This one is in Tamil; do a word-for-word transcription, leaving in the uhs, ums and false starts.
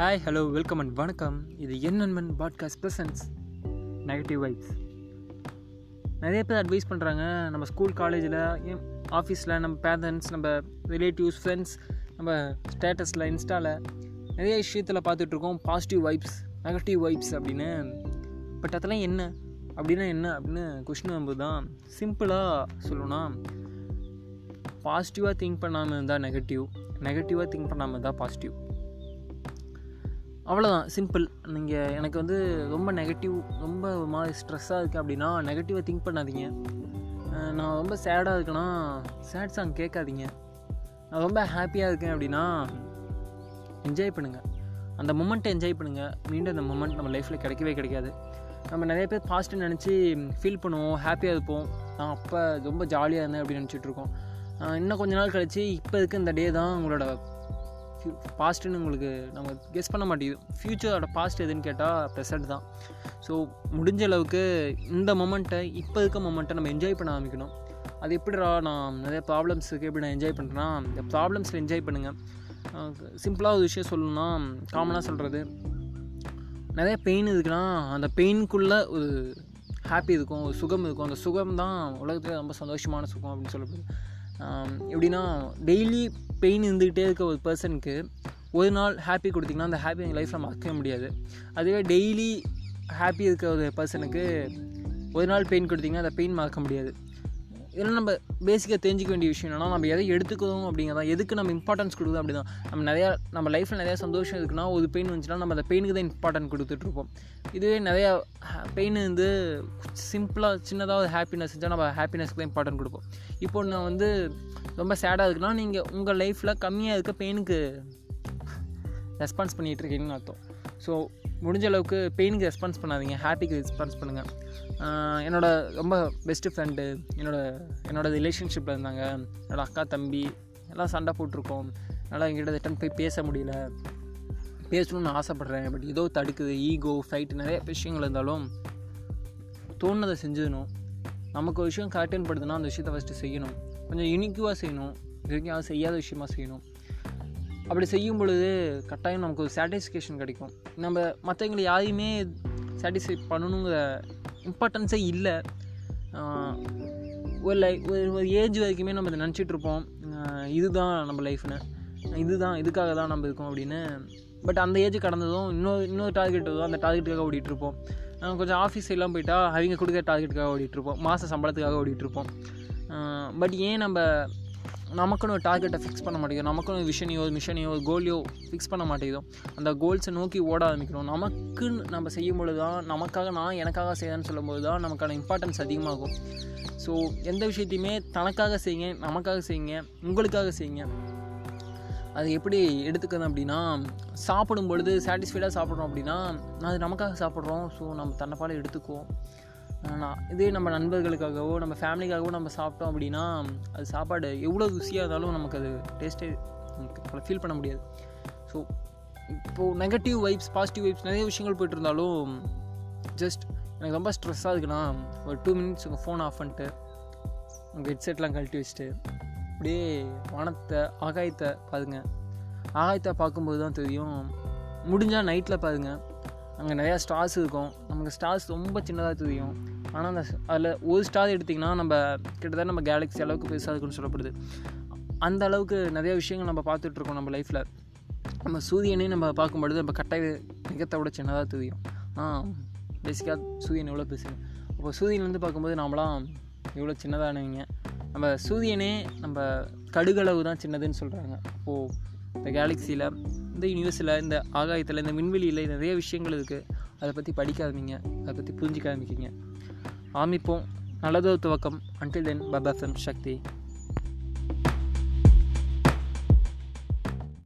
ஹாய், ஹலோ, வெல்கம் அண்ட் வணக்கம். இது என் நண்பன் பாட்காஸ்ட் ப்ரெசன்ஸ் நெகட்டிவ் வைப்ஸ். நிறைய பேர் அட்வைஸ் பண்ணுறாங்க. நம்ம ஸ்கூல், காலேஜில், ஆஃபீஸில், நம்ம பேரண்ட்ஸ், நம்ம ரிலேட்டிவ்ஸ், ஃப்ரெண்ட்ஸ், நம்ம ஸ்டேட்டஸில், இன்ஸ்டாவில் நிறைய விஷயத்தில் பார்த்துட்ருக்கோம் பாசிட்டிவ் வைப்ஸ், நெகட்டிவ் வைப்ஸ் அப்படின்னு. பட் அதெல்லாம் என்ன அப்படின்னா என்ன அப்படின்னு கொஸ்டின் வரும்போது தான் சிம்பிளாக சொல்லணும்னா, பாசிட்டிவாக திங்க் பண்ணாமல் இருந்தால் நெகட்டிவ், நெகட்டிவாக திங்க் பண்ணாமல் இருந்தால் பாசிட்டிவ். அவ்வளோதான், சிம்பிள். நீங்கள் எனக்கு வந்து ரொம்ப நெகட்டிவ், ரொம்ப ஒரு மாதிரி ஸ்ட்ரெஸ்ஸாக இருக்குது அப்படின்னா நெகட்டிவாக திங்க் பண்ணாதீங்க. நான் ரொம்ப சேடாக இருக்குன்னா சேட் சாங் கேட்காதீங்க. நான் ரொம்ப ஹாப்பியாக இருக்கேன் அப்படின்னா என்ஜாய் பண்ணுங்கள், அந்த மொமெண்ட்டை என்ஜாய் பண்ணுங்கள். மீண்டும் அந்த மொமெண்ட் நம்ம லைஃப்பில் கிடைக்கவே கிடைக்காது. நம்ம நிறைய பேர் பாசிட்டிவ் நினச்சி ஃபீல் பண்ணுவோம், ஹாப்பியாக இருப்போம். நான் அப்போ ரொம்ப ஜாலியாக இருந்தேன் அப்படின்னு நினச்சிட்ருக்கோம். இன்னும் கொஞ்ச நாள் கழித்து இப்போ இருக்க இந்த டே தான் உங்களோட பாஸ்ட்டுன்னு உங்களுக்கு நம்ம கெஸ் பண்ண மாட்டேங்குது. ஃப்யூச்சரோட பாஸ்ட் எதுன்னு கேட்டால் ப்ரெசன்ட் தான். ஸோ முடிஞ்ச அளவுக்கு இந்த மொமெண்ட்டை, இப்போ இருக்க மொமெண்ட்டை நம்ம என்ஜாய் பண்ண ஆரம்பிக்கணும். அது எப்படிடா, நான் நிறைய ப்ராப்ளம்ஸ் இருக்குது, எப்படி நான் என்ஜாய் பண்ணுறேன்னா இந்த ப்ராப்ளம்ஸில் என்ஜாய் பண்ணுங்கள். சிம்பிளாக ஒரு விஷயம் சொல்லணும்னா, காமனாக சொல்கிறது, நிறைய பெயின் இருக்குன்னா அந்த பெயினுக்குள்ளே ஒரு ஹாப்பி இருக்கும், ஒரு சுகம் இருக்கும். அந்த சுகம் தான் உலகத்தில் ரொம்ப சந்தோஷமான சுகம் அப்படின்னு சொல்லப்படுது. எப்படின்னா, டெய்லி பெயின் இருந்துக்கிட்டே இருக்க ஒரு பர்சனுக்கு ஒரு நாள் ஹாப்பி கொடுத்திங்கன்னா அந்த ஹாப்பி எங்கள் லைஃப்பில் மறக்கவே முடியாது. அதுவே டெய்லி ஹாப்பி இருக்க ஒரு பர்சனுக்கு ஒரு நாள் பெயின் கொடுத்திங்கன்னா அந்த பெயின் மறக்க முடியாது. இதெல்லாம் நம்ம பேசிக்காக தெரிஞ்சிக்க வேண்டிய விஷயம் என்னென்னா, நம்ம எதை எடுத்துக்கிறோம் அப்படிங்கிறதான், எதுக்கு நம்ம இம்பார்ட்டன்ஸ் கொடுக்குது அப்படிதான். நம்ம நிறையா நம்ம லைஃப்பில் நிறையா சந்தோஷம் இருக்குன்னா ஒரு பெயின் வந்துச்சுன்னா நம்ம அந்த பெயினுக்கு தான் இம்பார்ட்டன்ட் கொடுத்துட்ருப்போம். இதுவே நிறையா பெயின் வந்து சிம்பிளாக சின்னதாக ஒரு ஹாப்பினஸ் இருந்தால் நம்ம ஹாப்பினஸ்க்கு தான் இம்பார்ட்டன்ட் கொடுப்போம். இப்போ நான் வந்து ரொம்ப சேடாக இருக்குன்னா நீங்கள் உங்கள் லைஃப்பில் கம்மியாக இருக்க பெயினுக்கு ரெஸ்பான்ஸ் பண்ணிகிட்ருக்கீங்கன்னு அர்த்தம். ஸோ முடிஞ்ச அளவுக்கு பெயினுக்கு ரெஸ்பான்ஸ் பண்ணாதீங்க, ஹாப்பிக்கு ரெஸ்பான்ஸ் பண்ணுங்கள். என்னோடய ரொம்ப பெஸ்ட்டு ஃப்ரெண்டு என்னோட என்னோடய ரிலேஷன்ஷிப்பில் இருந்தாங்க. என்னோடய அக்கா, தம்பி எல்லாம் சண்டை போட்டிருக்கோம். நல்லா எங்கிட்ட ரிட்டன் போய் பேச முடியல, பேசணும்னு ஆசைப்பட்றேன், பட் ஏதோ தடுக்குது. ஈகோ, ஃபைட்டு, நிறைய விஷயங்கள் இருந்தாலும் தோணுனதை செஞ்சிடணும். நமக்கு ஒரு விஷயம் கரெக்டுன்னு படுதுன்னா அந்த விஷயத்தை ஃபஸ்ட்டு செய்யணும். கொஞ்சம் யூனிக்குவாக செய்யணும், இதுக்காக செய்யாத விஷயமாக செய்யணும். அப்படி செய்யும் பொழுது கட்டாயம் நமக்கு ஒரு சாட்டிஸ்ஃபேக்ஷன் கிடைக்கும். நம்ம மற்றவங்களை யாரையுமே சாட்டிஸ்ஃபை பண்ணணுங்கிற இம்பார்ட்டன்ஸே இல்லை. ஒரு லை ஒரு ஏஜ் வரைக்குமே நம்ம இதை நினச்சிட்ருப்போம், இதுதான் நம்ம லைஃப்னு, இதுதான் இதுக்காக தான் நம்ம இருக்கோம் அப்படின்னு. பட் அந்த ஏஜ் கடந்ததும் இன்னொரு இன்னொரு டார்கெட் வரும், அந்த டார்கெட்டுக்காக ஓடிட்டுருப்போம். கொஞ்சம் ஆஃபீஸ் எல்லாம் போயிட்டால் அவங்க கொடுக்குற டார்கெட்டுக்காக ஓடிட்டுருப்போம், மாத சம்பளத்துக்காக ஓடிட்டுருப்போம். பட் ஏன் நம்ம நமக்குன்னு ஒரு டார்கெட்டை ஃபிக்ஸ் பண்ண மாட்டேங்கிறோம், நமக்குன்னு ஒரு விஷனையோ ஒரு மிஷனையோ ஒரு கோலையோ ஃபிக்ஸ் பண்ண மாட்டேங்கிறோம். அந்த கோல்ஸை நோக்கி ஓட ஆரம்பிக்கிறோம். நமக்குன்னு நம்ம செய்யும்பொழுது தான், நமக்காக நான் எனக்காக செய்யறேன்னு சொல்லும்போது தான் நமக்கான இம்பார்ட்டன்ஸ் அதிகமாகும். ஸோ எந்த விஷயத்தையுமே தனக்காக செய்யுங்க, நமக்காக செய்யுங்க, உங்களுக்காக செய்யுங்க. அது எப்படி எடுத்துக்கணும் அப்படின்னா, சாப்பிடும் பொழுது சாட்டிஸ்ஃபைடாக சாப்பிட்றோம் அப்படின்னா அது நமக்காக சாப்பிட்றோம். ஸோ நம்ம தன்னைப்பால் எடுத்துக்குவோம். நான் இதே நம்ம நண்பர்களுக்காகவோ நம்ம ஃபேமிலிக்காகவோ நம்ம சாப்பிட்டோம் அப்படின்னா அது சாப்பாடு எவ்வளோ ருசியாக இருந்தாலும் நமக்கு அது டேஸ்ட்டே நமக்கு ஃபீல் பண்ண முடியாது. ஸோ இப்போது நெகட்டிவ் வைப்ஸ், பாசிட்டிவ் வைப்ஸ் நிறைய விஷயங்கள் போய்ட்டு இருந்தாலும், ஜஸ்ட் எனக்கு ரொம்ப ஸ்ட்ரெஸ்ஸாக இருக்குன்னா ஒரு டூ மினிட்ஸ் உங்கள் ஃபோன் ஆஃப் பண்ணிட்டு, உங்கள் ஹெட்செட்லாம் கழட்டி வச்சுட்டு அப்படியே வானத்தை, ஆகாயத்தை பாருங்க. ஆகாயத்தை பார்க்கும்போது தான் தெரியும். முடிஞ்சால் நைட்டில் பாருங்கள், அங்கே நிறையா ஸ்டார்ஸ் இருக்கும். நமக்கு ஸ்டார்ஸ் ரொம்ப சின்னதாக தெரியும், ஆனால் அந்த அதில் ஒரு ஸ்டார் எடுத்திங்கன்னா நம்ம கிட்டத்தட்ட நம்ம கேலக்ஸி அளவுக்கு பெருசாக இருக்குன்னு சொல்லப்படுது. அந்த அளவுக்கு நிறைய விஷயங்கள் நம்ம பார்த்துட்ருக்கோம் நம்ம லைஃப்பில். நம்ம சூரியனையும் நம்ம பார்க்கும்பொழுது நம்ம கட்டாய மிகத்தை விட சின்னதாக தெரியும். ஆனால் பேசிக்காக சூரியன் எவ்வளோ பேசுகிறேன், அப்போ சூரியன்லேருந்து பார்க்கும்போது நாமெல்லாம் எவ்வளோ சின்னதானவங்க. நம்ம சூரியனே நம்ம கடுகளவு தான் சின்னதுன்னு சொல்கிறாங்க. அப்போது இந்த கேலக்ஸியில், இந்த யூனிவர்ஸில், இந்த ஆகாயத்தில், இந்த விண்வெளியில் நிறைய விஷயங்கள் இருக்குது. அதை பற்றி படிக்க ஆரம்பிங்க, அதை பற்றி புரிஞ்சிக்க ஆரம்பிக்கிங்க. ஆரம்பிப்போம். நல்லதோ துவக்கம். அன்டில் தென், பாபா சக்தி.